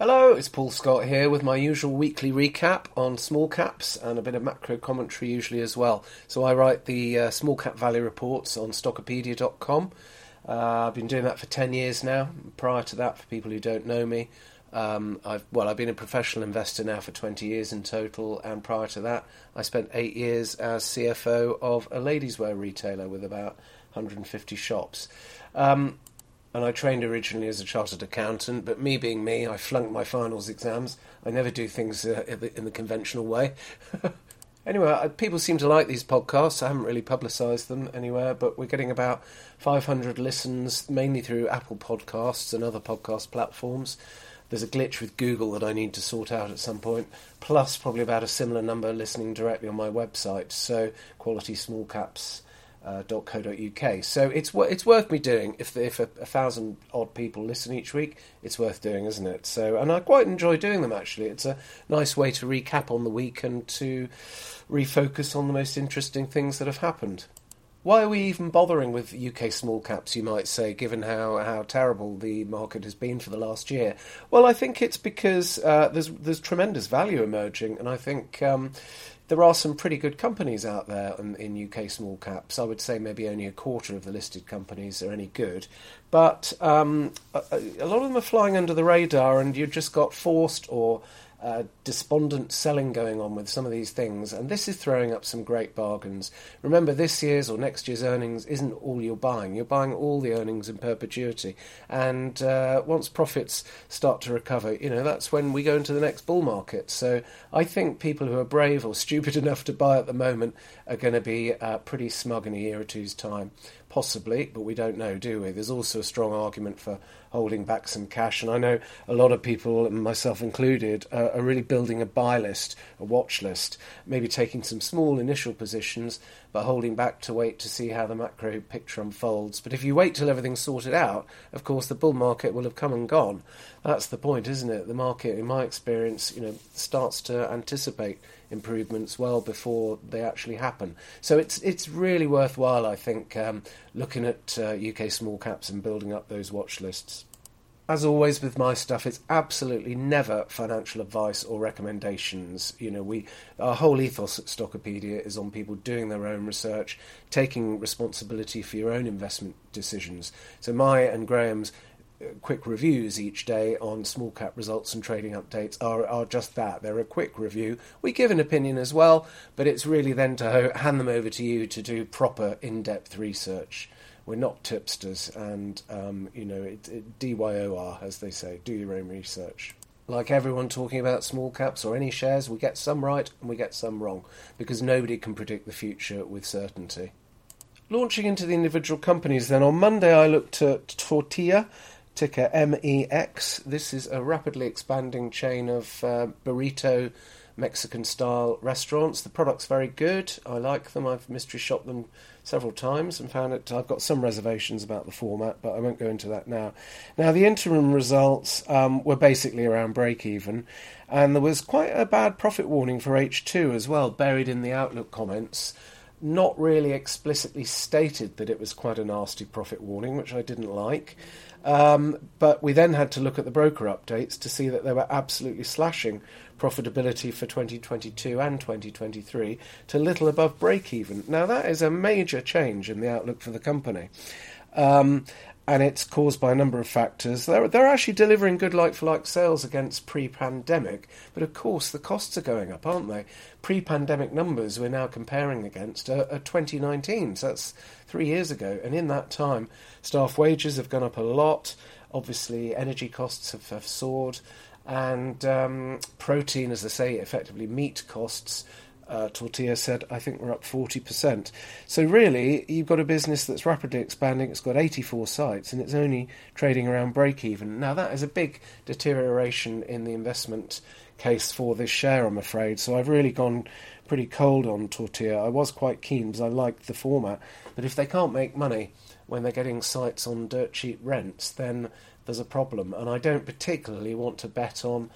Hello, it's Paul Scott here with my usual weekly recap on small caps and a bit of macro commentary usually as well. So I write the Small Cap Value Reports on Stockopedia.com. I've been doing that for 10 years now. Prior to that, for people who don't know me, I've been a professional investor now for 20 years in total, and prior to that, I spent 8 years as CFO of a ladies' wear retailer with about 150 shops. And I trained originally as a chartered accountant, but me being me, I flunked my finals exams. I never do things in the conventional way. Anyway, people seem to like these podcasts. I haven't really publicised them anywhere, but we're getting about 500 listens, mainly through Apple Podcasts and other podcast platforms. There's a glitch with Google that I need to sort out at some point, plus probably about a similar number listening directly on my website, so qualitysmallcaps.co.uk. So it's worth me doing. If a 1,000 odd people listen each week, it's worth doing, isn't it? So, and I quite enjoy doing them, actually. It's a nice way to recap on the week and to refocus on the most interesting things that have happened. Why are we even bothering with UK small caps, you might say, given how terrible the market has been for the last year? Well, I think it's because there's tremendous value emerging, and I think there are some pretty good companies out there in UK small caps. I would say maybe only a quarter of the listed companies are any good. But a lot of them are flying under the radar, and you've just got forced or despondent selling going on with some of these things. And this is throwing up some great bargains. Remember, this year's or next year's earnings isn't all you're buying. You're buying all the earnings in perpetuity. And once profits start to recover, that's when we go into the next bull market. So I think people who are brave or stupid enough to buy at the moment are going to be pretty smug in a year or two's time. Possibly, but we don't know, do we? There's also a strong argument for holding back some cash, and I know a lot of people, myself included, are really building a buy list, a watch list, maybe taking some small initial positions, but holding back to wait to see how the macro picture unfolds. But if you wait till everything's sorted out, of course, the bull market will have come and gone. That's the point, isn't it? The market, in my experience, starts to anticipate improvements well before they actually happen. So it's really worthwhile, I think, looking at UK small caps and building up those watch lists. As always with my stuff, it's absolutely never financial advice or recommendations. Our whole ethos at Stockopedia is on people doing their own research, taking responsibility for your own investment decisions. So my and Graham's quick reviews each day on small cap results and trading updates are just that. They're a quick review. We give an opinion as well, but it's really then to hand them over to you to do proper in-depth research. We're not tipsters, and, DYOR, as they say, do your own research. Like everyone talking about small caps or any shares, we get some right and we get some wrong, because nobody can predict the future with certainty. Launching into the individual companies then, on Monday I looked at Tortilla, ticker MEX. This is a rapidly expanding chain of burrito Mexican-style restaurants. The product's very good. I like them. I've mystery shopped them several times and found it. I've got some reservations about the format, but I won't go into that now. Now, the interim results were basically around break-even, and there was quite a bad profit warning for H2 as well, buried in the Outlook comments. Not really explicitly stated that it was quite a nasty profit warning, which I didn't like. But we then had to look at the broker updates to see that they were absolutely slashing profitability for 2022 and 2023 to little above break-even. Now, that is a major change in the outlook for the company. And it's caused by a number of factors. They're actually delivering good like-for-like sales against pre-pandemic, but of course the costs are going up, aren't they? Pre-pandemic numbers we're now comparing against are 2019, so that's 3 years ago. And in that time, staff wages have gone up a lot. Obviously, energy costs have soared. And protein, as they say, effectively meat costs, Tortilla said, I think we're up 40%. So really, you've got a business that's rapidly expanding. It's got 84 sites and it's only trading around break-even. Now, that is a big deterioration in the investment case for this share, I'm afraid. So I've really gone pretty cold on Tortilla. I was quite keen because I liked the format. But if they can't make money when they're getting sites on dirt cheap rents, then there's a problem, and I don't particularly want to bet on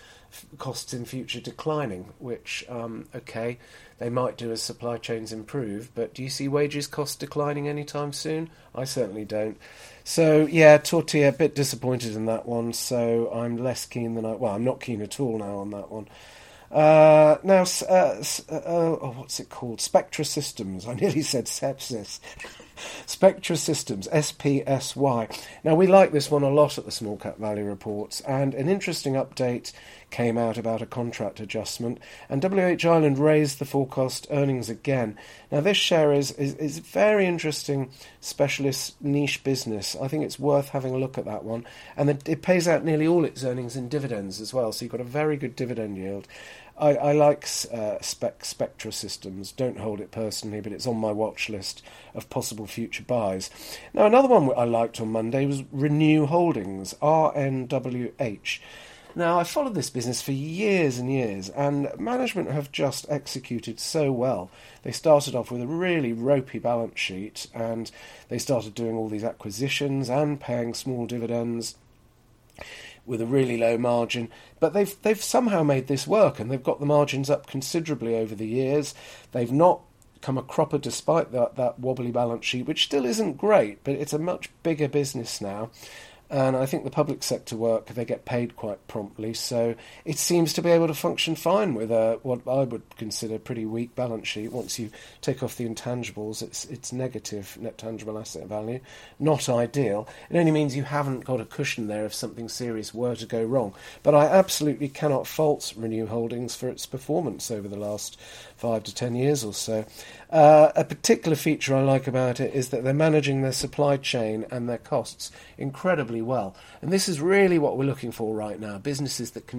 costs in future declining, which, okay, they might do as supply chains improve, but do you see wages costs declining anytime soon? I certainly don't. So, yeah, Tortilla, a bit disappointed in that one, so I'm less keen than I'm not keen at all now on that one. What's it called? Spectra Systems. I nearly said sepsis. Spectra Systems, SPSY. Now, we like this one a lot at the Small Cap Value Reports, and an interesting update came out about a contract adjustment, and WH Ireland raised the forecast earnings again. Now, this share is a very interesting specialist niche business. I think it's worth having a look at that one, and it pays out nearly all its earnings in dividends as well, so you've got a very good dividend yield. I like Spectra Systems. Don't hold it personally, but it's on my watch list of possible future buys. Now, another one I liked on Monday was Renew Holdings, RNWH. Now, I followed this business for years and years, and management have just executed so well. They started off with a really ropey balance sheet, and they started doing all these acquisitions and paying small dividends with a really low margin, but they've somehow made this work, and they've got the margins up considerably over the years. They've not come a cropper despite that wobbly balance sheet, which still isn't great, but it's a much bigger business now, and I think the public sector work, they get paid quite promptly, so it seems to be able to function fine with what I would consider pretty weak balance sheet. Once you take off the intangibles, it's negative net tangible asset value. Not ideal. It only means you haven't got a cushion there if something serious were to go wrong. But I absolutely cannot fault Renew Holdings for its performance over the last 5 to 10 years or so. A particular feature I like about it is that they're managing their supply chain and their costs incredibly well. And this is really what we're looking for right now. Businesses that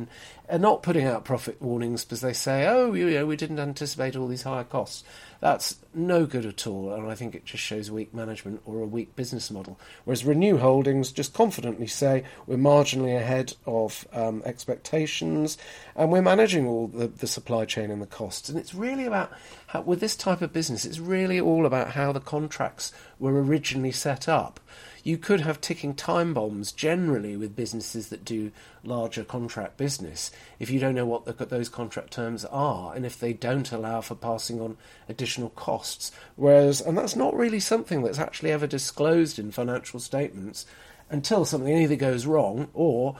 are not putting out profit warnings because they say, we didn't anticipate all these higher costs. That's no good at all. And I think it just shows weak management or a weak business model. Whereas Renew Holdings just confidently say we're marginally ahead of expectations and we're managing all the supply chain and the costs. And it's really about how, with this type of business, it's really all about how the contracts were originally set up. You could have ticking time bombs generally with businesses that do larger contract business if you don't know what those contract terms are and if they don't allow for passing on additional costs. And that's not really something that's actually ever disclosed in financial statements until something either goes wrong or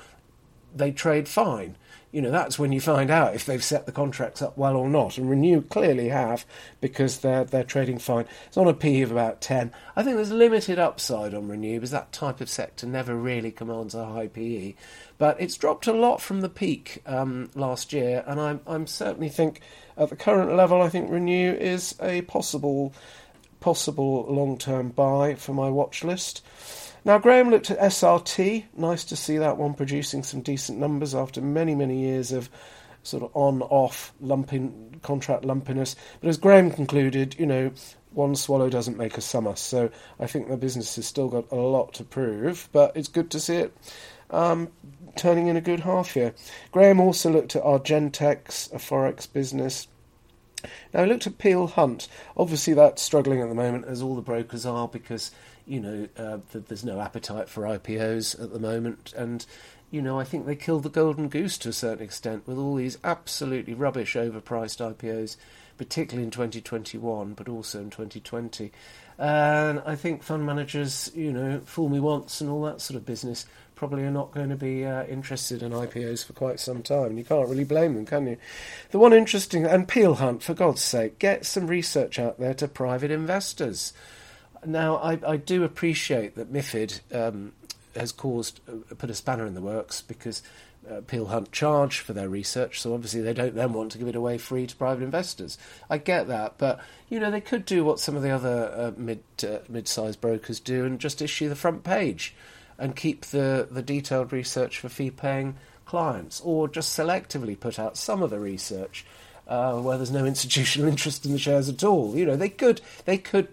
they trade fine. That's when you find out if they've set the contracts up well or not. And Renew clearly have, because they're trading fine. It's on a PE of about 10. I think there's limited upside on Renew because that type of sector never really commands a high PE. But it's dropped a lot from the peak last year, and I'm certainly think at the current level, I think Renew is a possible long-term buy for my watch list. Now, Graham looked at SRT. Nice to see that one producing some decent numbers after many, many years of sort of on-off contract lumpiness. But as Graham concluded, one swallow doesn't make a summer. So I think the business has still got a lot to prove, but it's good to see it turning in a good half year. Graham also looked at Argentex, a forex business. Now, I looked at Peel Hunt. Obviously, that's struggling at the moment, as all the brokers are, because there's no appetite for IPOs at the moment, and I think they killed the golden goose to a certain extent with all these absolutely rubbish overpriced IPOs, particularly in 2021 but also in 2020. And I think fund managers, fool me once and all that sort of business, probably are not going to be interested in IPOs for quite some time, and you can't really blame them, can you? The one interesting, and Peel Hunt, for God's sake, get some research out there to private investors. Now, I do appreciate that MiFID has put a spanner in the works because Peel Hunt charge for their research, so obviously they don't then want to give it away free to private investors. I get that, but, they could do what some of the other mid-sized brokers do and just issue the front page and keep the detailed research for fee-paying clients, or just selectively put out some of the research where there's no institutional interest in the shares at all. They could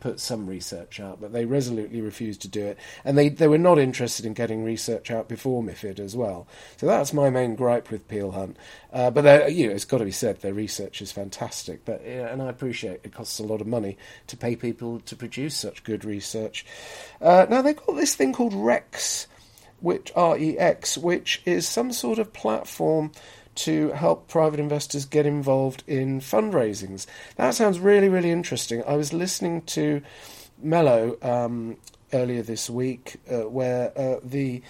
put some research out, but they resolutely refused to do it. And they were not interested in getting research out before MiFID as well. So that's my main gripe with Peel Hunt. But it's got to be said, their research is fantastic. But and I appreciate it costs a lot of money to pay people to produce such good research. Now, they've got this thing called Rex. which REX, which is some sort of platform to help private investors get involved in fundraisings. That sounds really, really interesting. I was listening to Mello earlier this week, where the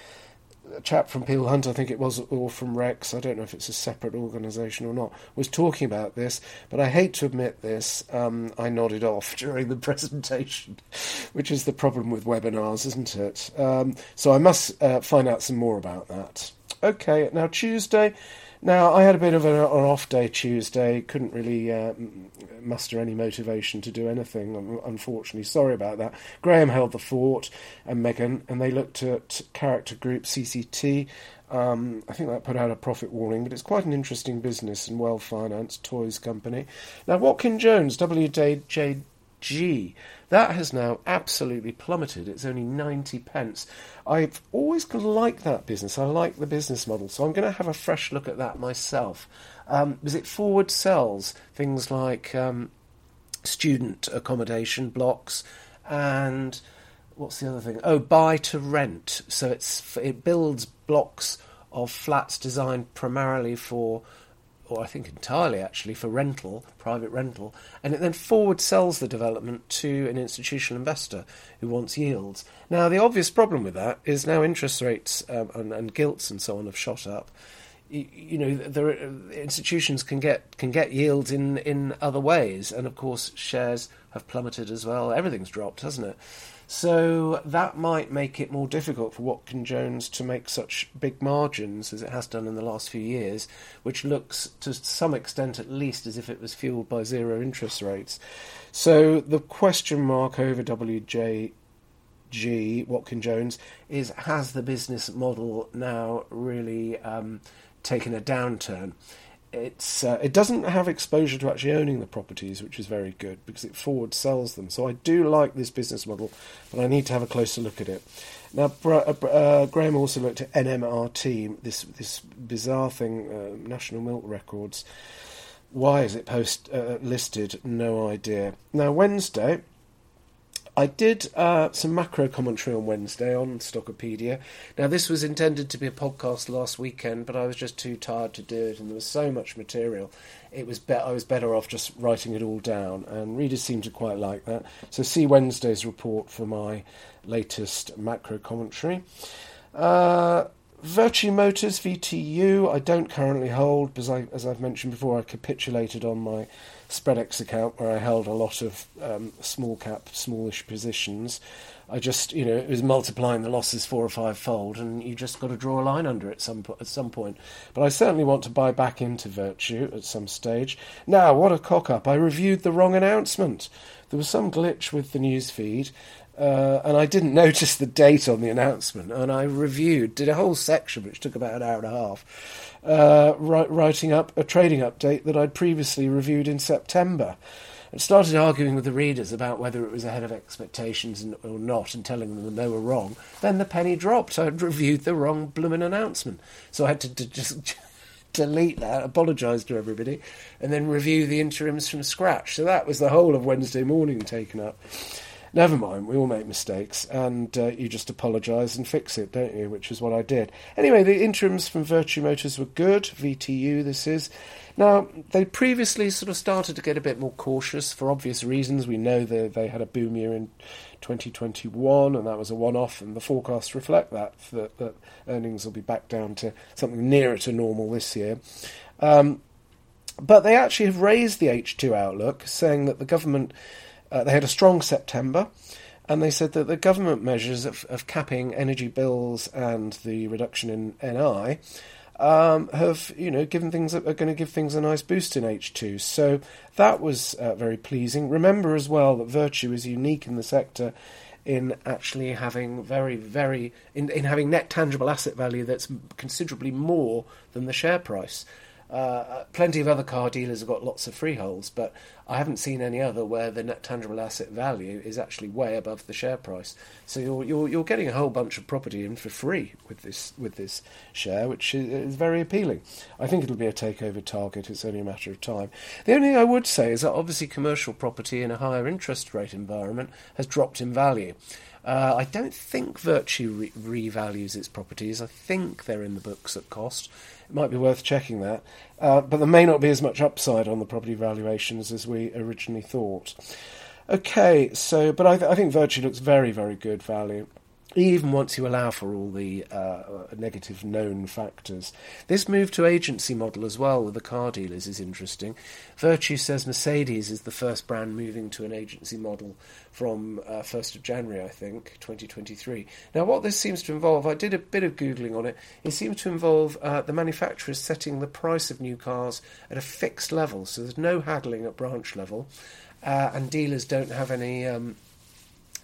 chap from Peel Hunt, I think it was, or from Rex, I don't know if it's a separate organisation or not, was talking about this, but I hate to admit this, I nodded off during the presentation, which is the problem with webinars, isn't it? So I must find out some more about that. Okay, now Tuesday. Now, I had a bit of an off day Tuesday, couldn't really muster any motivation to do anything, unfortunately. Sorry about that. Graham held the fort and Megan, and they looked at Character Group, CCT. I think that put out a profit warning, but it's quite an interesting business and well-financed toys company. Now, Watkin Jones, WJG, that has now absolutely plummeted. It's only 90 pence. I've always liked that business. I like the business model, so I'm going to have a fresh look at that myself. Because it forward sells things like student accommodation blocks and what's the other thing? Oh, buy to rent. So it builds blocks of flats designed primarily for, or I think entirely actually for rental, private rental, and it then forward sells the development to an institutional investor who wants yields. Now, the obvious problem with that is now interest rates and gilts and so on have shot up. You know, institutions can get yields in other ways, and of course shares have plummeted as well. Everything's dropped, hasn't it? So that might make it more difficult for Watkin Jones to make such big margins as it has done in the last few years, which looks to some extent at least as if it was fueled by zero interest rates. So the question mark over WJG, Watkin Jones, is has the business model now really taken a downturn? It doesn't have exposure to actually owning the properties, which is very good because it forward sells them. So I do like this business model, but I need to have a closer look at it. Now, Graham also looked at NMRT, this bizarre thing, National Milk Records. Why is it listed? No idea. Now, Wednesday, I did some macro commentary on Wednesday on Stockopedia. Now, this was intended to be a podcast last weekend, but I was just too tired to do it, and there was so much material. I was better off just writing it all down, and readers seem to quite like that. So see Wednesday's report for my latest macro commentary. Virtue Motors, VTU, I don't currently hold, because as I've mentioned before, I capitulated on my Spreadex account where I held a lot of smallish positions. I just, it was multiplying the losses 4 or 5-fold, and you just got to draw a line under it at some point. But I certainly want to buy back into Virtue at some stage. Now, what a cock-up. I reviewed the wrong announcement. There was some glitch with the newsfeed, and I didn't notice the date on the announcement, and I did a whole section, which took about an hour and a half, writing up a trading update that I'd previously reviewed in September. And started arguing with the readers about whether it was ahead of expectations or not, and telling them that they were wrong. Then the penny dropped. I'd reviewed the wrong bloomin' announcement. So I had to just delete that, apologise to everybody, and then review the interims from scratch. So that was the whole of Wednesday morning taken up. Never mind, we all make mistakes, and you just apologise and fix it, don't you, which is what I did. Anyway, the interims from Virtue Motors were good, VTU this is. Now, they previously sort of started to get a bit more cautious for obvious reasons. We know they had a boom year in 2021, and that was a one-off, and the forecasts reflect that earnings will be back down to something nearer to normal this year. But they actually have raised the H2 outlook, saying that the government... they had a strong September, and they said that the government measures of capping energy bills and the reduction in NI have, given things that are going to give things a nice boost in H2. So that was very pleasing. Remember as well that Virtue is unique in the sector in actually having having net tangible asset value that's considerably more than the share price. Plenty of other car dealers have got lots of freeholds, but I haven't seen any other where the net tangible asset value is actually way above the share price. So you're getting a whole bunch of property in for free with this share, which is very appealing. I think it'll be a takeover target. It's only a matter of time. The only thing I would say is that obviously commercial property in a higher interest rate environment has dropped in value. I don't think Virtue revalues its properties. I think they're in the books at cost. It might be worth checking that. But there may not be as much upside on the property valuations as we originally thought. Okay, so, but I think Virtue looks very, very good value, even once you allow for all the negative known factors. This move to agency model as well with the car dealers is interesting. Virtue says Mercedes is the first brand moving to an agency model from 1st of January, I think, 2023. Now, what this seems to involve, I did a bit of Googling on it, it seems to involve the manufacturers setting the price of new cars at a fixed level, so there's no haggling at branch level, and dealers don't have any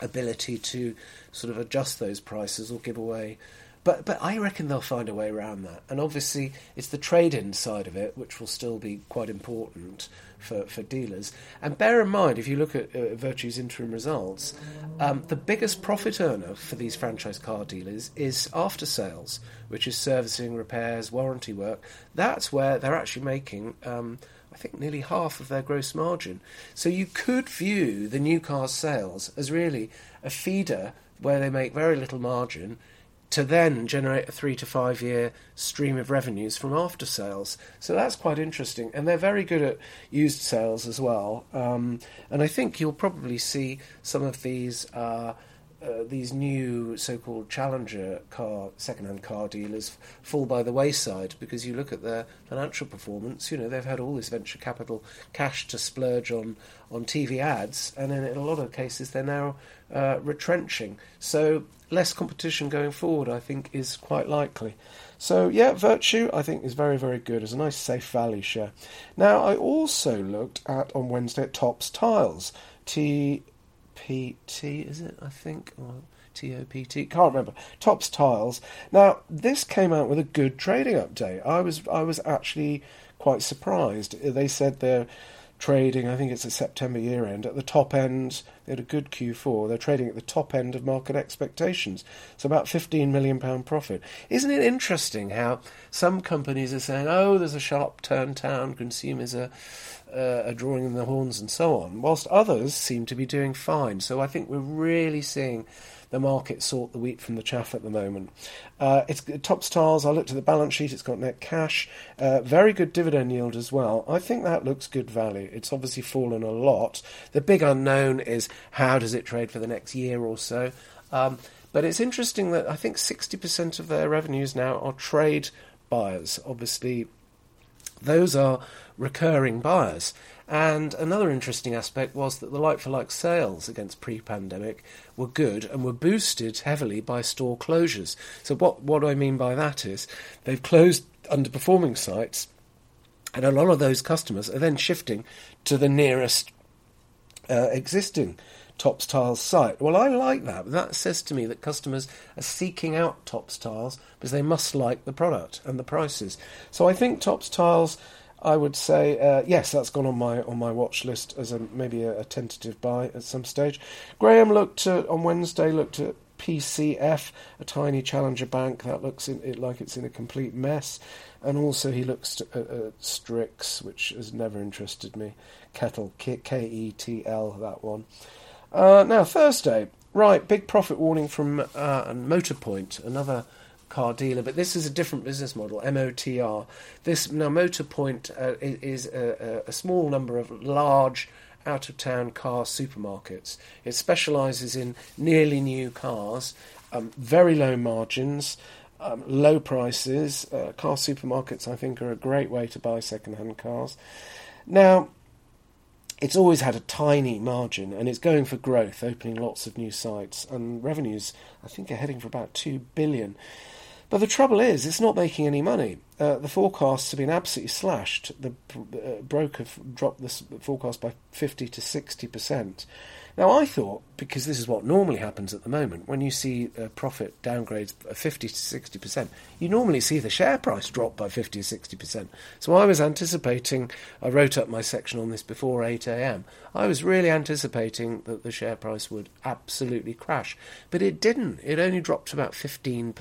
ability to sort of adjust those prices or give away, but I reckon they'll find a way around that. And obviously it's the trade-in side of it which will still be quite important for dealers. And bear in mind, if you look at Virtue's interim results, the biggest profit earner for these franchise car dealers is after sales, which is servicing, repairs, warranty work. That's where they're actually making I think nearly half of their gross margin. So you could view the new car sales as really a feeder where they make very little margin to then generate a 3 to 5 year stream of revenues from after sales. So that's quite interesting. And they're very good at used sales as well. And I think you'll probably see some of these new so-called challenger car, second-hand car dealers fall by the wayside, because you look at their financial performance, you know, they've had all this venture capital cash to splurge on TV ads, and in a lot of cases they're now retrenching. So less competition going forward, I think, is quite likely. So, yeah, Virtue, I think, is very, very good as a nice safe value share. Now, I also looked at, on Wednesday, at Topps Tiles, TOPT, is it, I think, or TOPT, can't remember, Topps Tiles. Now, this came out with a good trading update. I was actually quite surprised. They said they're trading, I think it's a September year end, at the top end. They had a good Q4. They're trading at the top end of market expectations. So about £15 million profit. Isn't it interesting how some companies are saying, oh, there's a sharp downturn, consumers are drawing in the horns and so on, whilst others seem to be doing fine. So I think we're really seeing the market sort the wheat from the chaff at the moment. It's Topps Tiles. I looked at the balance sheet. It's got net cash. Very good dividend yield as well. I think that looks good value. It's obviously fallen a lot. The big unknown is how does it trade for the next year or so. But it's interesting that I think 60% of their revenues now are trade buyers. Obviously, those are recurring buyers. And another interesting aspect was that the like-for-like sales against pre-pandemic were good and were boosted heavily by store closures. So what I mean by that is they've closed underperforming sites, and a lot of those customers are then shifting to the nearest existing Topps Tiles site. Well, I like that, but that says to me that customers are seeking out Topps Tiles because they must like the product and the prices. So I think Topps Tiles, I would say, yes, that's gone on my watch list as maybe a tentative buy at some stage. Graham on Wednesday looked at PCF, a tiny challenger bank that looks like it's in a complete mess, and also he looks at Strix, which has never interested me. Kettle, K-E-T-L, that one. Now Thursday, right? Big profit warning from Motorpoint, another car dealer, but this is a different business model, MOTR. This now Motorpoint is a small number of large out-of-town car supermarkets. It specialises in nearly new cars, very low margins, low prices. Car supermarkets, I think, are a great way to buy second-hand cars. Now, it's always had a tiny margin, and it's going for growth, opening lots of new sites, and revenues, I think, are heading for about £2 billion. But the trouble is, it's not making any money. The forecasts have been absolutely slashed. The broker dropped this forecast by 50 to 60%. Now, I thought, because this is what normally happens at the moment, when you see profit downgrades 50 to 60%, you normally see the share price drop by 50 to 60%. So I was anticipating, I wrote up my section on this before 8 a.m, I was really anticipating that the share price would absolutely crash. But it didn't. It only dropped about 15%,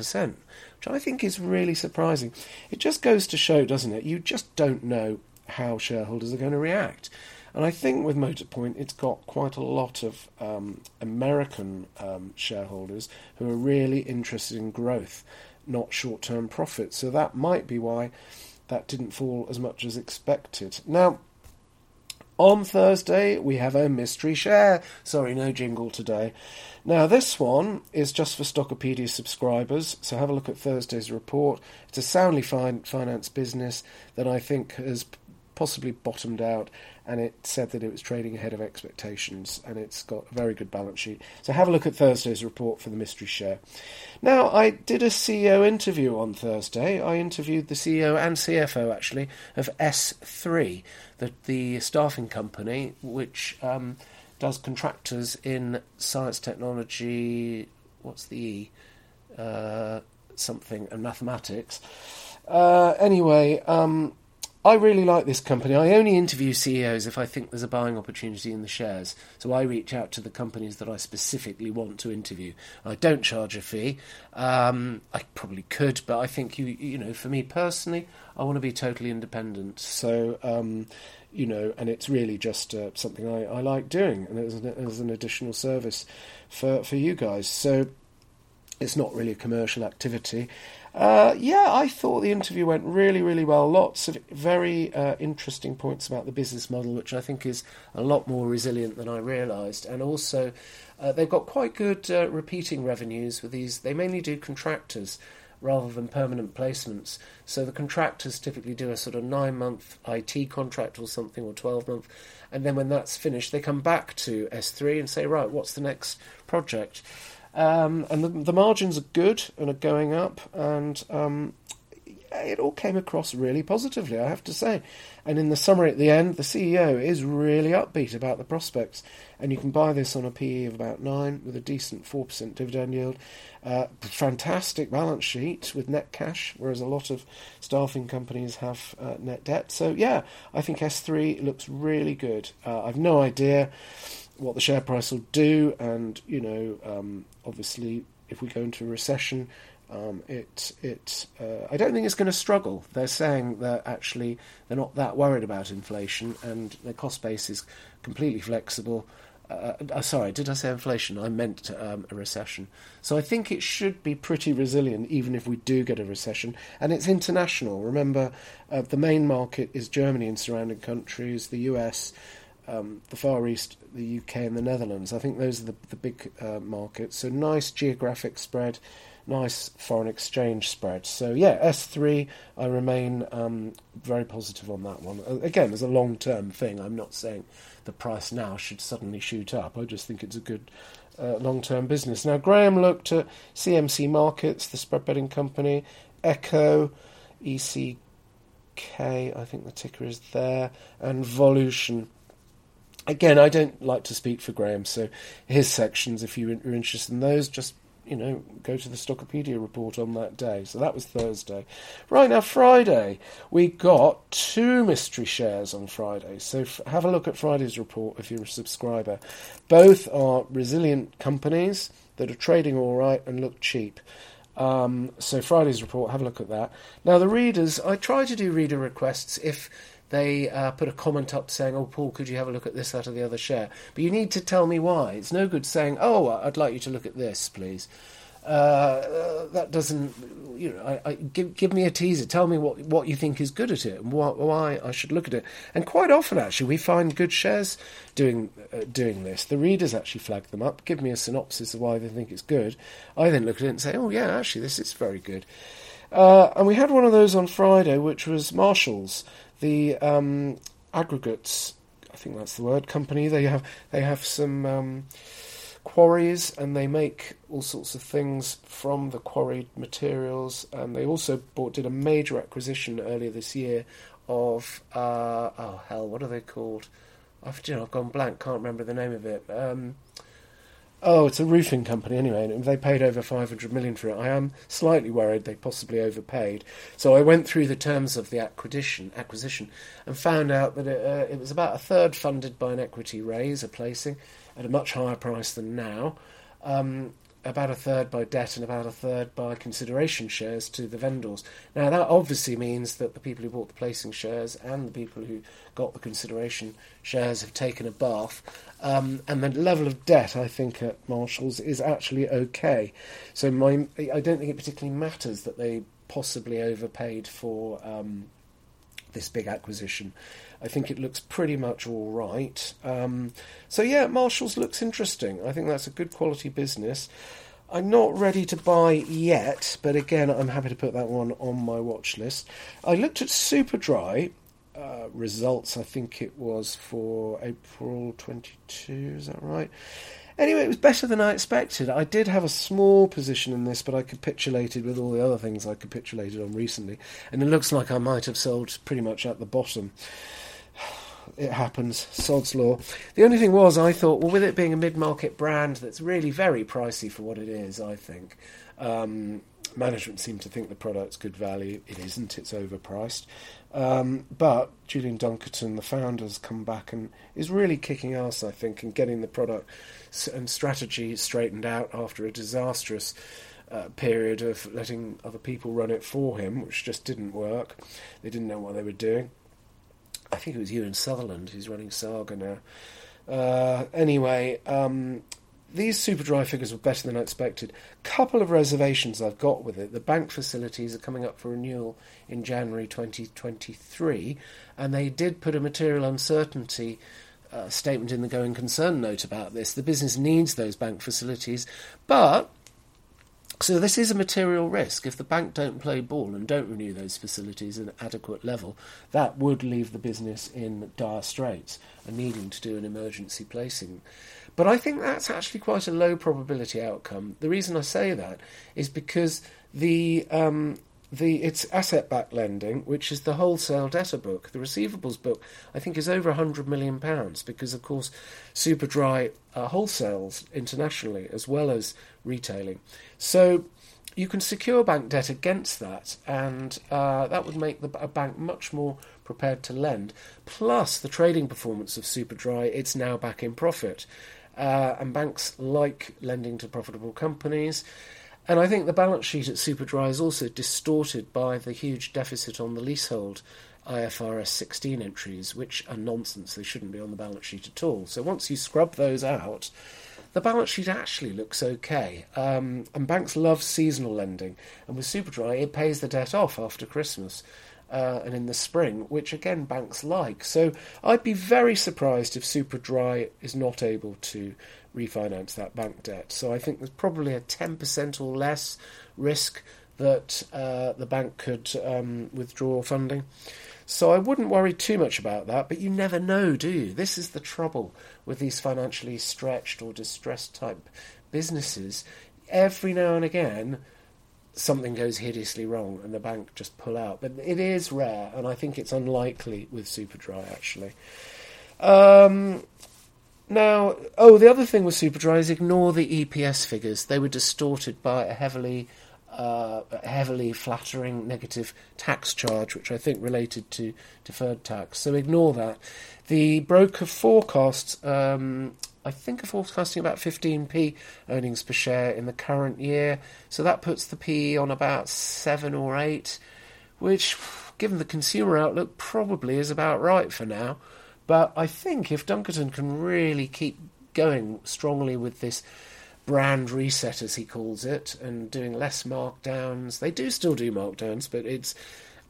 which I think is really surprising. It just goes to show, doesn't it? You just don't know how shareholders are going to react. And I think with Motorpoint, it's got quite a lot of American shareholders who are really interested in growth, not short-term profits. So that might be why that didn't fall as much as expected. Now, on Thursday, we have a mystery share. Sorry, no jingle today. Now, this one is just for Stockopedia subscribers, so have a look at Thursday's report. It's a soundly financed business that I think has possibly bottomed out, and it said that it was trading ahead of expectations, and it's got a very good balance sheet. So have a look at Thursday's report for the mystery share. Now, I did a CEO interview on Thursday. I interviewed the CEO and CFO, actually, of S3, the staffing company, which does contractors in science, technology, what's the E? Something, and mathematics. I really like this company. I only interview CEOs if I think there's a buying opportunity in the shares. So I reach out to the companies that I specifically want to interview. I don't charge a fee. I probably could, but I think, you know, for me personally, I want to be totally independent. So, you know, and it's really just something I like doing, and as an additional service for you guys. So it's not really a commercial activity. Yeah, I thought the interview went really, really well. Lots of very interesting points about the business model, which I think is a lot more resilient than I realised. And also, they've got quite good repeating revenues with these. They mainly do contractors rather than permanent placements. So the contractors typically do a sort of 9-month IT contract or something, or 12-month. And then when that's finished, they come back to S3 and say, right, what's the next project? And the margins are good and are going up, and it all came across really positively, I have to say. And in the summary at the end, the CEO is really upbeat about the prospects, and you can buy this on a PE of about 9 with a decent 4% dividend yield, fantastic balance sheet with net cash, whereas a lot of staffing companies have net debt. So yeah, I think S3 looks really good. I've no idea what the share price will do, and you know, obviously, if we go into a recession, I don't think it's going to struggle. They're saying that actually they're not that worried about inflation, and their cost base is completely flexible. Sorry, did I say inflation? I meant a recession. So I think it should be pretty resilient, even if we do get a recession. And it's international. Remember, the main market is Germany and surrounding countries, the US. The Far East, the UK and the Netherlands. I think those are the big markets. So nice geographic spread, nice foreign exchange spread. So yeah, S3, I remain very positive on that one. Again, as a long-term thing, I'm not saying the price now should suddenly shoot up. I just think it's a good long-term business. Now, Graham looked at CMC Markets, the spread betting company, Echo, ECK, I think the ticker is there, and Volution. Again, I don't like to speak for Graham, so his sections, if you're interested in those, just, you know, go to the Stockopedia report on that day. So that was Thursday. Right, now Friday, we got 2 mystery shares on Friday. So have a look at Friday's report if you're a subscriber. Both are resilient companies that are trading all right and look cheap. So Friday's report, have a look at that. Now the readers, I try to do reader requests if they put a comment up saying, oh, Paul, could you have a look at this, that or the other share? But you need to tell me why. It's no good saying, oh, I'd like you to look at this, please. That doesn't, you know, give me a teaser. Tell me what you think is good at it and why I should look at it. And quite often, actually, we find good shares doing this. The readers actually flag them up, give me a synopsis of why they think it's good. I then look at it and say, oh, yeah, actually, this is very good. And we had one of those on Friday, which was Marshalls, the aggregates, I think that's the word, company. They have some quarries, and they make all sorts of things from the quarried materials. And they also did a major acquisition earlier this year of what are they called? I've gone blank. Can't remember the name of it. It's a roofing company anyway, and they paid over $500 million for it. I am slightly worried they possibly overpaid. So I went through the terms of the acquisition and found out that it was about a third funded by an equity raise, a placing, at a much higher price than now. about a third by debt and about a third by consideration shares to the vendors. Now, that obviously means that the people who bought the placing shares and the people who got the consideration shares have taken a bath. And the level of debt, I think, at Marshalls is actually okay. So I don't think it particularly matters that they possibly overpaid for this big acquisition. I think it looks pretty much all right. So yeah, Marshalls looks interesting. I think that's a good quality business. I'm not ready to buy yet, but again, I'm happy to put that one on my watch list. I looked at Superdry results. I think it was for April 22. Is that right? Anyway, it was better than I expected. I did have a small position in this, but I capitulated with all the other things I capitulated on recently. And it looks like I might have sold pretty much at the bottom. It happens. Sod's law. The only thing was, I thought, well, with it being a mid-market brand that's really very pricey for what it is, I think. Management seemed to think the product's good value. It isn't. It's overpriced. But Julian Dunkerton, the founder, has come back and is really kicking ass, I think, and getting the product and strategy straightened out after a disastrous period of letting other people run it for him, which just didn't work. They didn't know what they were doing. I think it was Ewan Sutherland who's running Saga now. These Superdry figures were better than I expected. Couple of reservations I've got with it. The bank facilities are coming up for renewal in January 2023, and they did put a material uncertainty statement in the going concern note about this. The business needs those bank facilities, but... So this is a material risk. If the bank don't play ball and don't renew those facilities at an adequate level, that would leave the business in dire straits and needing to do an emergency placing. But I think that's actually quite a low probability outcome. The reason I say that is because it's asset-backed lending, which is the wholesale debtor book. The receivables book, I think, is over £100 million because, of course, Superdry wholesales internationally as well as retailing. So you can secure bank debt against that, and that would make a bank much more prepared to lend. Plus the trading performance of Superdry, it's now back in profit. And banks like lending to profitable companies. And I think the balance sheet at Superdry is also distorted by the huge deficit on the leasehold IFRS 16 entries, which are nonsense. They shouldn't be on the balance sheet at all. So once you scrub those out, the balance sheet actually looks okay. And banks love seasonal lending. And with Superdry, it pays the debt off after Christmas and in the spring, which, again, banks like. So I'd be very surprised if Superdry is not able to refinance that bank debt. So I think there's probably a 10% or less risk that the bank could withdraw funding. So I wouldn't worry too much about that, but you never know, do you? This is the trouble with these financially stretched or distressed type businesses. Every now and again, something goes hideously wrong and the bank just pull out. But it is rare, and I think it's unlikely with Superdry, actually. The other thing with Superdry is ignore the EPS figures. They were distorted by a heavily flattering negative tax charge, which I think related to deferred tax. So ignore that. The broker forecasts, I think, are forecasting about 15p earnings per share in the current year. So that puts the PE on about 7 or 8, which, given the consumer outlook, probably is about right for now. But I think if Dunkerton can really keep going strongly with this brand reset, as he calls it, and doing less markdowns — they do still do markdowns, but it's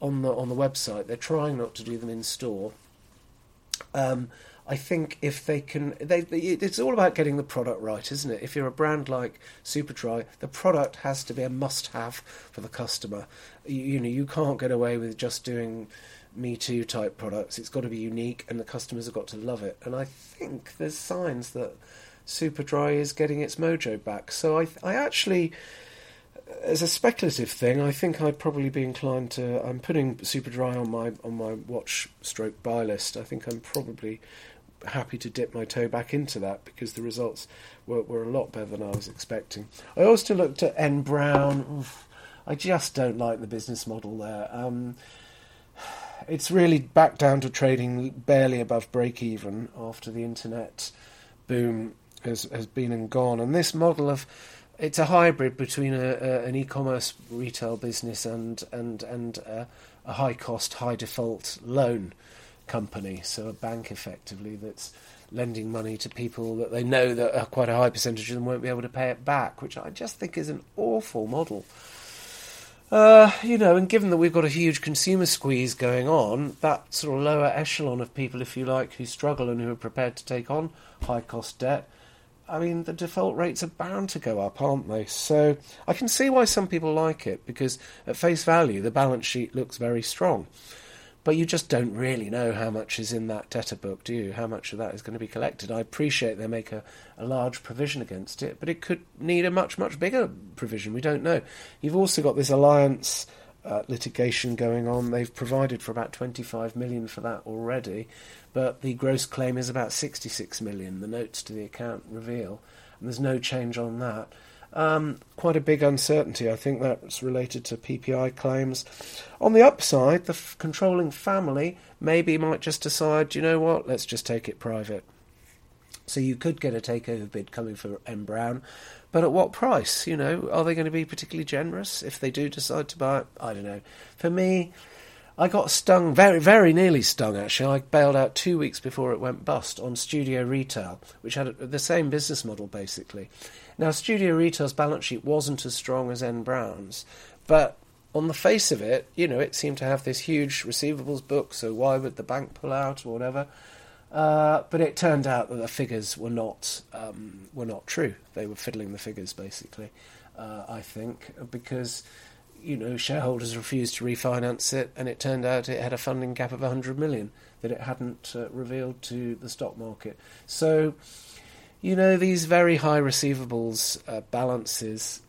on the website. They're trying not to do them in store. I think if they can... It's all about getting the product right, isn't it? If you're a brand like Superdry, the product has to be a must-have for the customer. You can't get away with just doing Me Too type products. It's got to be unique, and the customers have got to love it. And I think there's signs that Superdry is getting its mojo back. So I actually, as a speculative thing, I think I'd probably be inclined to... I'm putting Superdry on my watch/buy list. I think I'm probably happy to dip my toe back into that because the results were a lot better than I was expecting. I also looked at N Brown. Oof, I just don't like the business model there. It's really back down to trading barely above break-even after the internet boom has been and gone. And this model of It's a hybrid between an e-commerce retail business and a high-cost, high-default loan company, so a bank effectively that's lending money to people that they know that quite a high percentage of them won't be able to pay it back, which I just think is an awful model. And given that we've got a huge consumer squeeze going on, that sort of lower echelon of people, if you like, who struggle and who are prepared to take on high-cost debt, I mean, the default rates are bound to go up, aren't they? So I can see why some people like it, because at face value, the balance sheet looks very strong. But you just don't really know how much is in that debtor book, do you? How much of that is going to be collected? I appreciate they make a large provision against it, but it could need a much, much bigger provision. We don't know. You've also got this Alliance litigation going on. They've provided for about 25 million for that already, but the gross claim is about 66 million, the notes to the account reveal, and there's no change on that. Quite a big uncertainty. I think that's related to PPI claims. On the upside, the controlling family might just decide, you know what, let's just take it private. So you could get a takeover bid coming for N Brown, but at what price? You know, are they going to be particularly generous if they do decide to buy it? I don't know. For me, I got stung, very, very nearly stung, actually. I bailed out 2 weeks before it went bust on Studio Retail, which had the same business model, basically. Now, Studio Retail's balance sheet wasn't as strong as N Brown's, but on the face of it, you know, it seemed to have this huge receivables book, so why would the bank pull out or whatever? But it turned out that the figures were not true. They were fiddling the figures, basically, I think, because, you know, shareholders refused to refinance it, and it turned out it had a funding gap of 100 million that it hadn't revealed to the stock market. So, you know, these very high receivables balances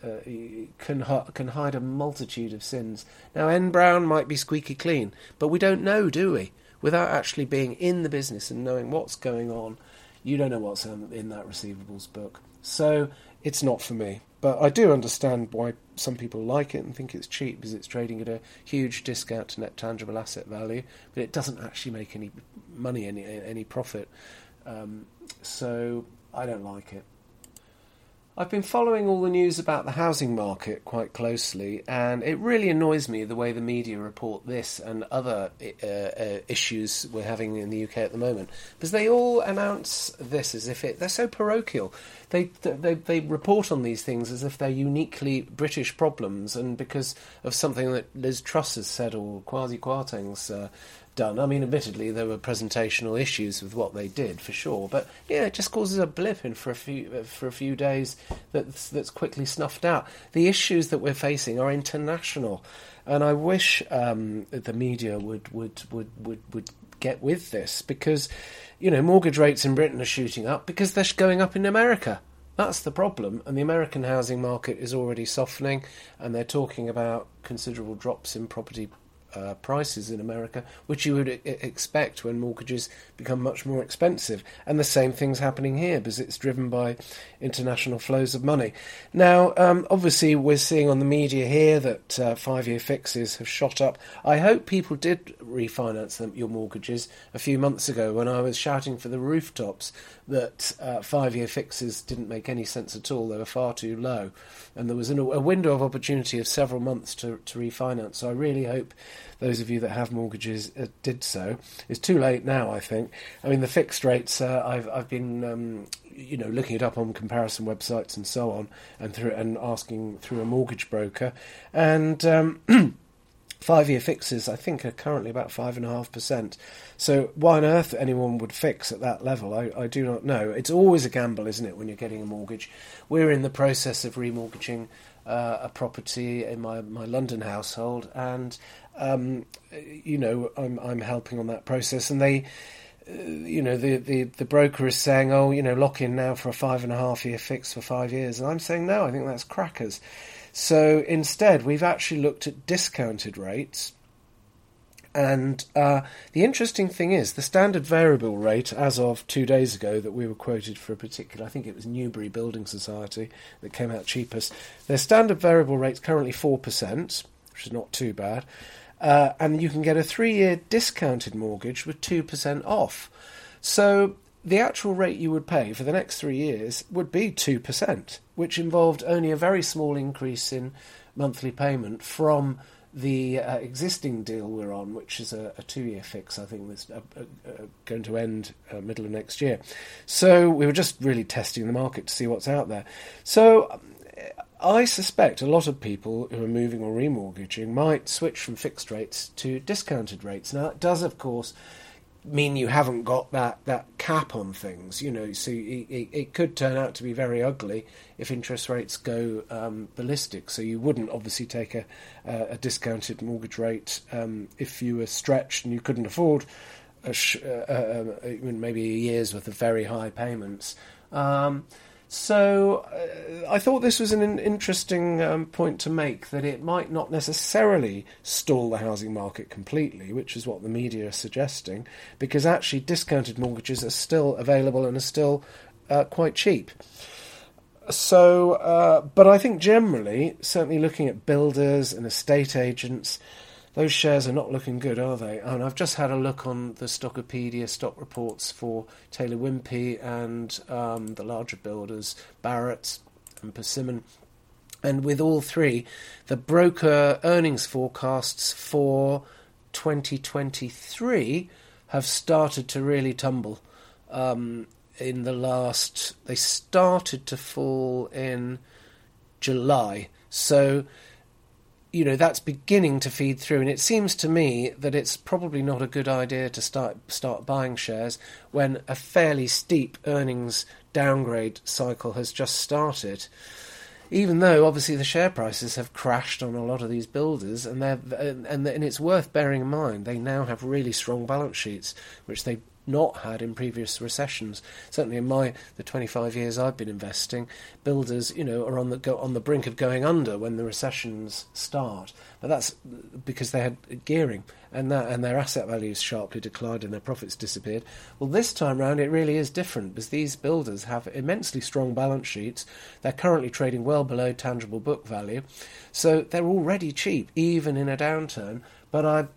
can hide a multitude of sins. Now, N Brown might be squeaky clean, but we don't know, do we? Without actually being in the business and knowing what's going on, you don't know what's in that receivables book. So it's not for me. But I do understand why some people like it and think it's cheap, because it's trading at a huge discount to net tangible asset value, but it doesn't actually make any money, any profit. So I don't like it. I've been following all the news about the housing market quite closely, and it really annoys me the way the media report this and other issues we're having in the UK at the moment, because they all announce this as if they're so parochial. They report on these things as if they're uniquely British problems, and because of something that Liz Truss has said or Kwasi Kwarteng's done. I mean, admittedly, there were presentational issues with what they did, for sure. But, yeah, it just causes a blip in for a few days that's quickly snuffed out. The issues that we're facing are international. And I wish the media would get with this, because, you know, mortgage rates in Britain are shooting up because they're going up in America. That's the problem, and the American housing market is already softening, and they're talking about considerable drops in property prices in America, which you would expect when mortgages become much more expensive. And the same thing's happening here, because it's driven by international flows of money. Now, obviously, we're seeing on the media here that 5-year fixes have shot up. I hope people did refinance your mortgages a few months ago when I was shouting for the rooftops that 5-year fixes didn't make any sense at all. They were far too low. And there was a window of opportunity of several months to refinance. So I really hope those of you that have mortgages did so. It's too late now, I think. I mean, the fixed rates, I've been, looking it up on comparison websites and so on, and asking through a mortgage broker. And 5-year fixes, I think, are currently about 5.5%. So why on earth anyone would fix at that level, I do not know. It's always a gamble, isn't it, when you're getting a mortgage? We're in the process of remortgaging a property in my London household, and I'm helping on that process, and they, the broker is saying, oh, you know, lock in now for a 5.5-year fix for 5 years, and I'm saying no, I think that's crackers. So instead, we've actually looked at discounted rates. And the interesting thing is the standard variable rate as of 2 days ago that we were quoted for a particular, I think it was Newbury Building Society that came out cheapest, their standard variable rate is currently 4%, which is not too bad, and you can get a 3-year discounted mortgage with 2% off. So the actual rate you would pay for the next 3 years would be 2%, which involved only a very small increase in monthly payment from the existing deal we're on, which is a two-year fix, I think, that's going to end middle of next year. So we were just really testing the market to see what's out there. So I suspect a lot of people who are moving or remortgaging might switch from fixed rates to discounted rates. Now, that does, of course, mean you haven't got that cap on things, you know, so it could turn out to be very ugly if interest rates go ballistic. So you wouldn't obviously take a discounted mortgage rate if you were stretched and you couldn't afford maybe a year's worth of very high payments. So I thought this was an interesting point to make, that it might not necessarily stall the housing market completely, which is what the media are suggesting, because actually discounted mortgages are still available and are still quite cheap. So, but I think generally, certainly looking at builders and estate agents, those shares are not looking good, are they? And I've just had a look on the Stockopedia stock reports for Taylor Wimpey and the larger builders, Barratt and Persimmon. And with all three, the broker earnings forecasts for 2023 have started to really tumble. They started to fall in July. So, you know, that's beginning to feed through, and it seems to me that it's probably not a good idea to start buying shares when a fairly steep earnings downgrade cycle has just started, even though obviously the share prices have crashed on a lot of these builders, and it's worth bearing in mind they now have really strong balance sheets, which they've not had in previous recessions. Certainly in the 25 years I've been investing, builders, you know, are on the brink of going under when the recessions start. But that's because they had gearing and their asset values sharply declined and their profits disappeared. Well, this time round it really is different, because these builders have immensely strong balance sheets. They're currently trading well below tangible book value, so they're already cheap even in a downturn. But I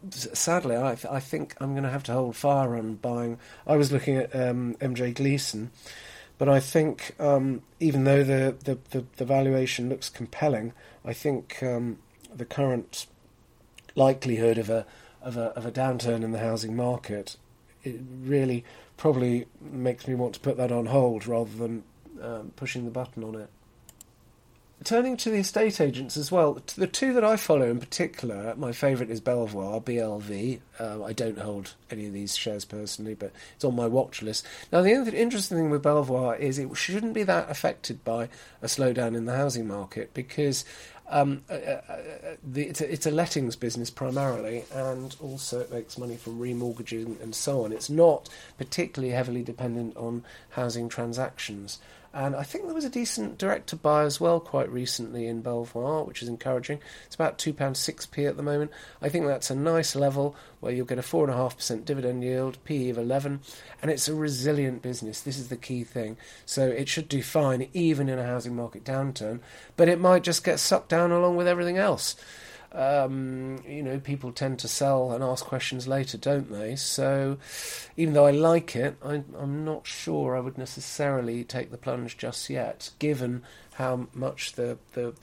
think I'm going to have to hold fire on buying. I was looking at MJ Gleeson, but I think even though the valuation looks compelling, I think the current likelihood of a downturn in the housing market, it really probably makes me want to put that on hold rather than pushing the button on it. Turning to the estate agents as well, the two that I follow in particular, my favourite is Belvoir, BLV. I don't hold any of these shares personally, but it's on my watch list. Now, the interesting thing with Belvoir is it shouldn't be that affected by a slowdown in the housing market, because it's a lettings business primarily, and also it makes money from remortgaging and so on. It's not particularly heavily dependent on housing transactions. And I think there was a decent direct-to-buy as well quite recently in Belvoir, which is encouraging. It's about £2.6p at the moment. I think that's a nice level where you'll get a 4.5% dividend yield, PE of 11, and it's a resilient business. This is the key thing. So it should do fine even in a housing market downturn, but it might just get sucked down along with everything else. You know, people tend to sell and ask questions later, don't they? So even though I like it, I'm not sure I would necessarily take the plunge just yet, given how much the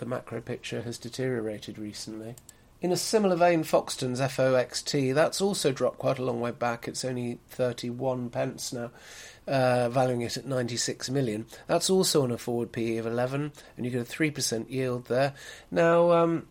macro picture has deteriorated recently. In a similar vein, Foxtons, FOXT, that's also dropped quite a long way back. It's only 31 pence now, valuing it at 96 million. That's also on a forward PE of 11, and you get a 3% yield there. Now,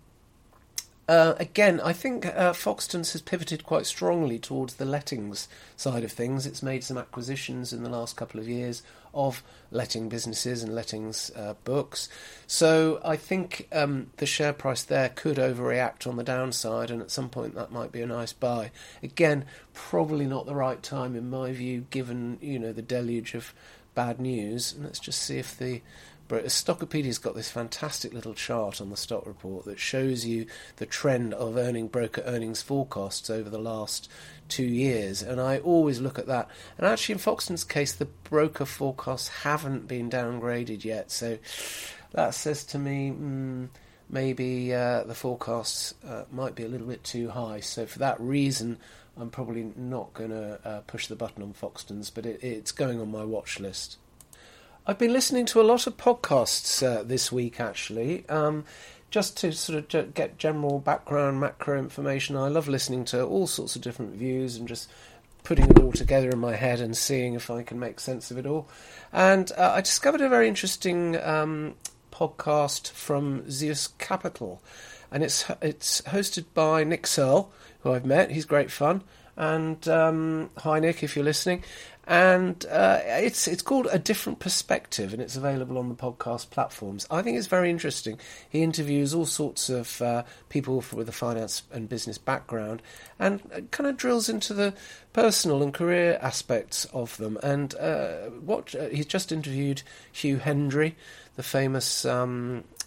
again, I think Foxtons has pivoted quite strongly towards the lettings side of things. It's made some acquisitions in the last couple of years of letting businesses and lettings books. So I think the share price there could overreact on the downside, and at some point that might be a nice buy. Again, probably not the right time in my view, given, you know, the deluge of bad news. And let's just see if But Stockopedia's got this fantastic little chart on the stock report that shows you the trend of broker earnings forecasts over the last 2 years, and I always look at that. And actually, in Foxton's case, the broker forecasts haven't been downgraded yet, so that says to me maybe the forecasts might be a little bit too high. So for that reason, I'm probably not going to push the button on Foxtons, but it's going on my watch list. I've been listening to a lot of podcasts this week, actually, just to sort of get general background, macro information. I love listening to all sorts of different views and just putting it all together in my head and seeing if I can make sense of it all. And I discovered a very interesting podcast from Zeus Capital, and it's hosted by Nick Searle, who I've met. He's great fun. And hi, Nick, if you're listening. And it's called A Different Perspective, and it's available on the podcast platforms. I think it's very interesting. He interviews all sorts of people with a finance and business background, and kind of drills into the personal and career aspects of them. And he's just interviewed Hugh Hendry, the famous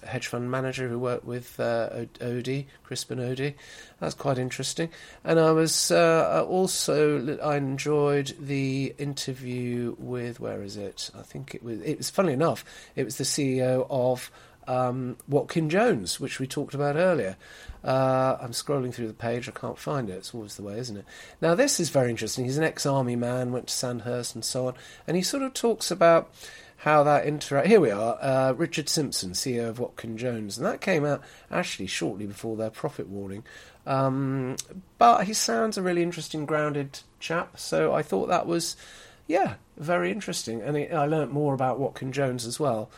hedge fund manager who worked with Crispin Odie. That's quite interesting. And I was I enjoyed the interview with, where is it? I think it was funnily enough, it was the CEO of Watkin Jones, which we talked about earlier. I'm scrolling through the page, I can't find it. It's always the way, isn't it? Now, this is very interesting. He's an ex-army man, went to Sandhurst and so on, and he sort of talks about how that here we are, Richard Simpson, CEO of Watkin Jones, and that came out actually shortly before their profit warning. But he sounds a really interesting, grounded chap, so I thought that was, very interesting. And I learnt more about Watkin Jones as well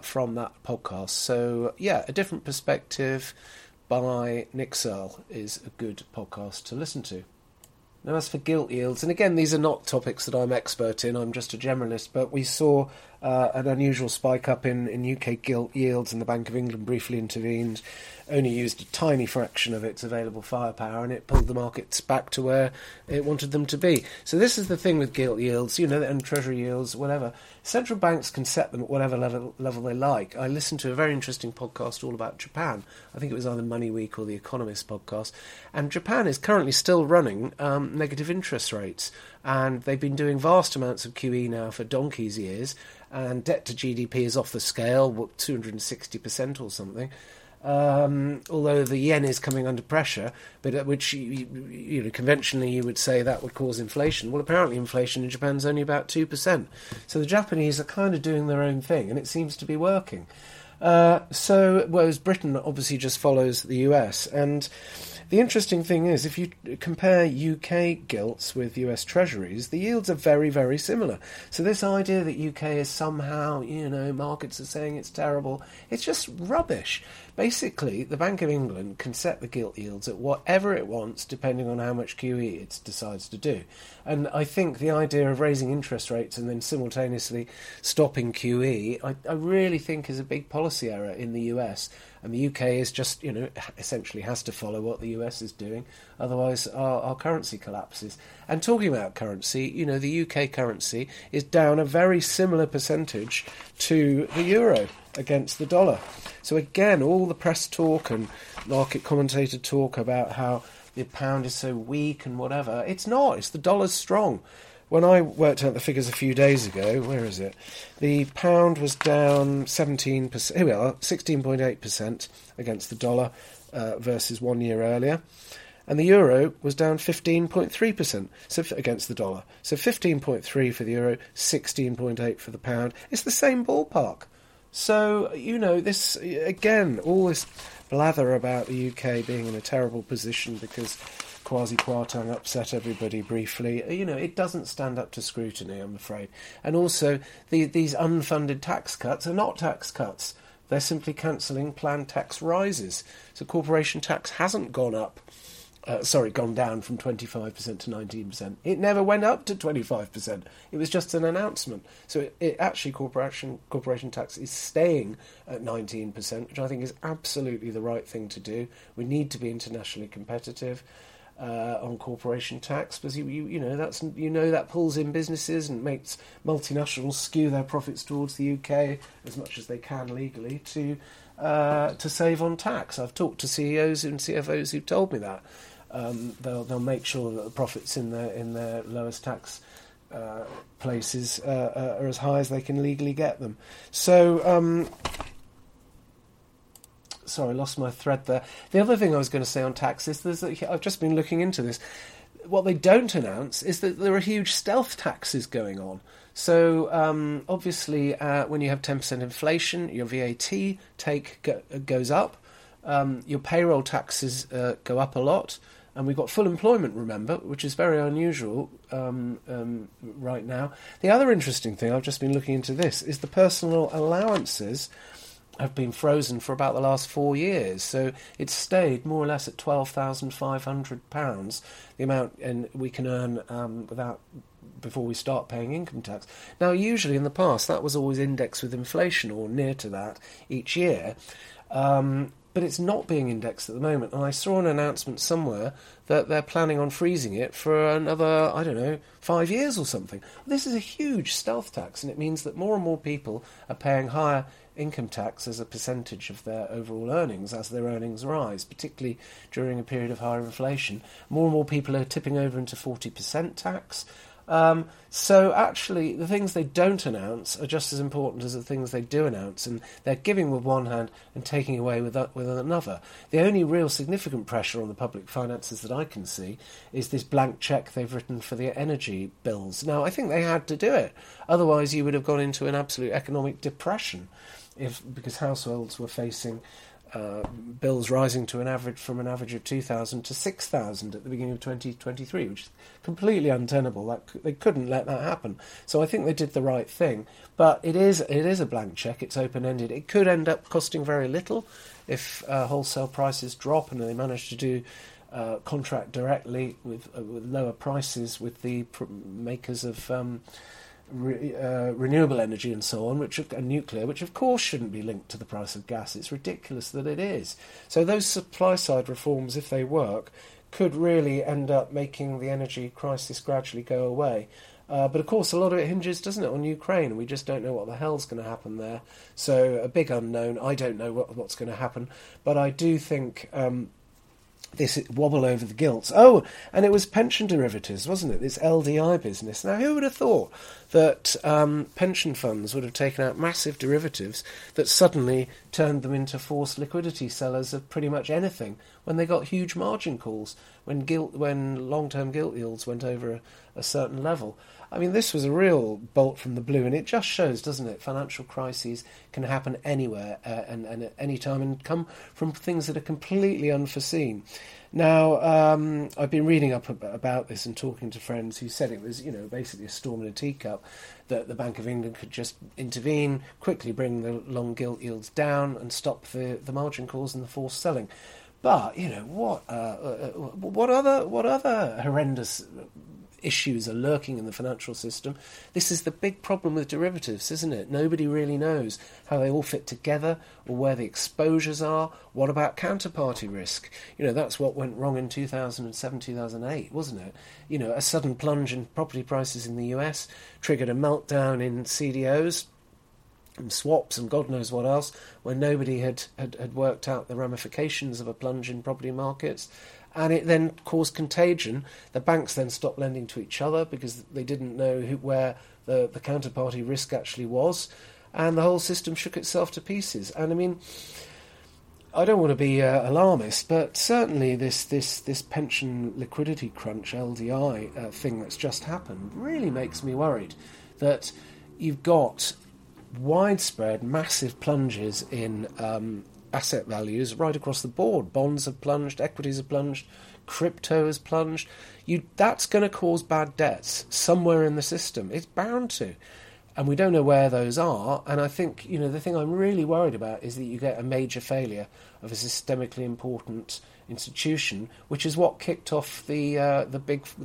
from that podcast. So, A Different Perspective by Nick Searle is a good podcast to listen to. Now, as for gilt yields, and again, these are not topics that I'm expert in, I'm just a generalist, but we saw an unusual spike up in UK gilt yields, and the Bank of England briefly intervened, only used a tiny fraction of its available firepower, and it pulled the markets back to where it wanted them to be. So this is the thing with gilt yields, and treasury yields, whatever. Central banks can set them at whatever level they like. I listened to a very interesting podcast all about Japan. I think it was either Money Week or The Economist podcast. And Japan is currently still running negative interest rates. And they've been doing vast amounts of QE now for donkey's years. And debt to GDP is off the scale, 260% or something. Although the yen is coming under pressure, but at which conventionally you would say that would cause inflation. Well, apparently inflation in Japan's only about 2%. So the Japanese are kind of doing their own thing, and it seems to be working. Whereas Britain obviously just follows the US. And the interesting thing is, if you compare UK gilts with US treasuries, the yields are very, very similar. So this idea that UK is somehow, markets are saying it's terrible, it's just rubbish. Basically, the Bank of England can set the gilt yields at whatever it wants, depending on how much QE it decides to do. And I think the idea of raising interest rates and then simultaneously stopping QE, I really think is a big policy error in the US. And the UK is just, essentially has to follow what the US is doing. Otherwise, our currency collapses. And talking about currency, the UK currency is down a very similar percentage to the euro against the dollar. So again, all the press talk and market commentator talk about how the pound is so weak and whatever, it's not. It's the dollar's strong. When I worked out the figures a few days ago, where is it? The pound was down 17%, here we are, 16.8% against the dollar versus 1 year earlier. And the euro was down 15.3% against the dollar. So 15.3 for the euro, 16.8 for the pound. It's the same ballpark. So, this, again, all this blather about the UK being in a terrible position because Kwasi Kwarteng upset everybody briefly, it doesn't stand up to scrutiny, I'm afraid. And also, these unfunded tax cuts are not tax cuts. They're simply cancelling planned tax rises. So corporation tax hasn't gone down from 25% to 19%. It never went up to 25%. It was just an announcement. So it actually, corporation tax is staying at 19%, which I think is absolutely the right thing to do. We need to be internationally competitive on corporation tax, because that pulls in businesses and makes multinationals skew their profits towards the UK as much as they can legally to save on tax. I've talked to CEOs and CFOs who've told me that they'll make sure that the profits in their lowest tax places are as high as they can legally get them. So. Sorry, I lost my thread there. The other thing I was going to say on tax is I've just been looking into this. what they don't announce is that there are huge stealth taxes going on. So obviously, when you have 10% inflation, your VAT goes up, your payroll taxes go up a lot, and we've got full employment, remember, which is very unusual right now. The other interesting thing, I've just been looking into this, is the personal allowances have been frozen for about the last 4 years. So it's stayed more or less at £12,500, the amount and we can earn without before we start paying income tax. Now, usually in the past, that was always indexed with inflation or near to that each year. But it's not being indexed at the moment. And I saw an announcement somewhere that they're planning on freezing it for another, 5 years or something. This is a huge stealth tax, and it means that more and more people are paying higher income tax as a percentage of their overall earnings as their earnings rise, particularly during a period of higher inflation. More and more people are tipping over into 40% tax. So actually the things they don't announce are just as important as the things they do announce, and they're giving with one hand and taking away with another. The only real significant pressure on the public finances that I can see is this blank cheque they've written for the energy bills. Now, I think they had to do it, otherwise you would have gone into an absolute economic depression because households were facing bills rising to an average of 2,000 to 6,000 at the beginning of 2023, which is completely untenable. They couldn't let that happen. So I think they did the right thing. But it is a blank cheque. It's open-ended. It could end up costing very little if wholesale prices drop and they manage to do contract directly with lower prices with the makers of renewable energy and so on, and nuclear, which of course shouldn't be linked to the price of gas. It's ridiculous that it is. So those supply-side reforms, if they work, could really end up making the energy crisis gradually go away. But of course, a lot of it hinges, doesn't it, on Ukraine, and we just don't know what the hell's going to happen there. So a big unknown. I don't know what's going to happen, but I do think this wobble over the gilts. Oh, and it was pension derivatives, wasn't it? This LDI business. Now, who would have thought that pension funds would have taken out massive derivatives that suddenly turned them into forced liquidity sellers of pretty much anything when they got huge margin calls, when long-term gilt yields went over a certain level? I mean, this was a real bolt from the blue, and it just shows, doesn't it, financial crises can happen anywhere and at any time and come from things that are completely unforeseen. Now, I've been reading up about this and talking to friends who said it was, basically a storm in a teacup, that the Bank of England could just intervene, quickly bring the long gilt yields down and stop the margin calls and the forced selling. But, what other horrendous issues are lurking in the financial system? This is the big problem with derivatives, isn't it? Nobody really knows how they all fit together or where the exposures are. What about counterparty risk? That's what went wrong in 2007, 2008, wasn't it? A sudden plunge in property prices in the US triggered a meltdown in CDOs and swaps and God knows what else, where nobody had worked out the ramifications of a plunge in property markets. And it then caused contagion. The banks then stopped lending to each other because they didn't know where the counterparty risk actually was. And the whole system shook itself to pieces. And I don't want to be alarmist, but certainly this pension liquidity crunch, LDI thing that's just happened really makes me worried that you've got widespread, massive plunges in asset values right across the board. Bonds have plunged, equities have plunged, crypto has plunged. That's going to cause bad debts somewhere in the system. It's bound to. And we don't know where those are. And I think, the thing I'm really worried about is that you get a major failure of a systemically important institution, which is what kicked off the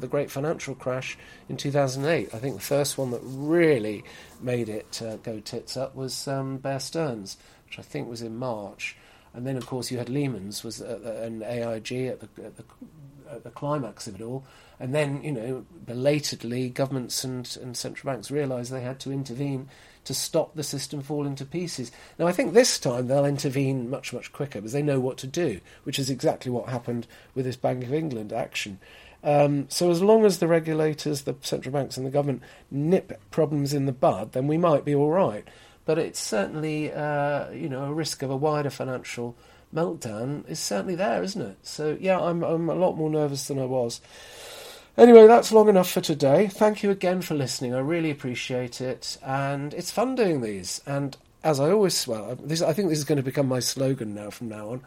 great financial crash in 2008. I think the first one that really made it go tits up was Bear Stearns, which I think was in March, and then of course you had Lehman's and AIG at the climax of it all, and then belatedly governments and central banks realised they had to intervene to stop the system falling to pieces. Now, I think this time they'll intervene much, much quicker because they know what to do, which is exactly what happened with this Bank of England action. So as long as the regulators, the central banks and the government nip problems in the bud, then we might be all right. But it's certainly, a risk of a wider financial meltdown is certainly there, isn't it? So, yeah, I'm a lot more nervous than I was. Anyway, that's long enough for today. Thank you again for listening. I really appreciate it. And it's fun doing these. And as I always, I think this is going to become my slogan now from now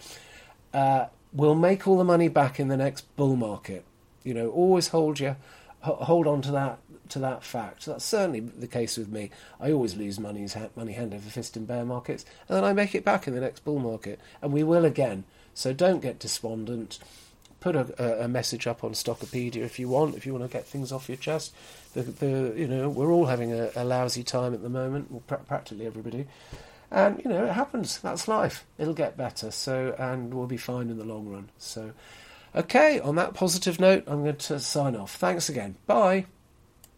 on. We'll make all the money back in the next bull market. You know, always hold on to that fact. That's certainly the case with me. I always lose money hand over fist in bear markets, and then I make it back in the next bull market, and we will again. So don't get despondent. Put a message up on Stockopedia if you want to get things off your chest. We're all having a lousy time at the moment, well, practically everybody. And, it happens. That's life. It'll get better. And we'll be fine in the long run. So, okay, on that positive note, I'm going to sign off. Thanks again. Bye.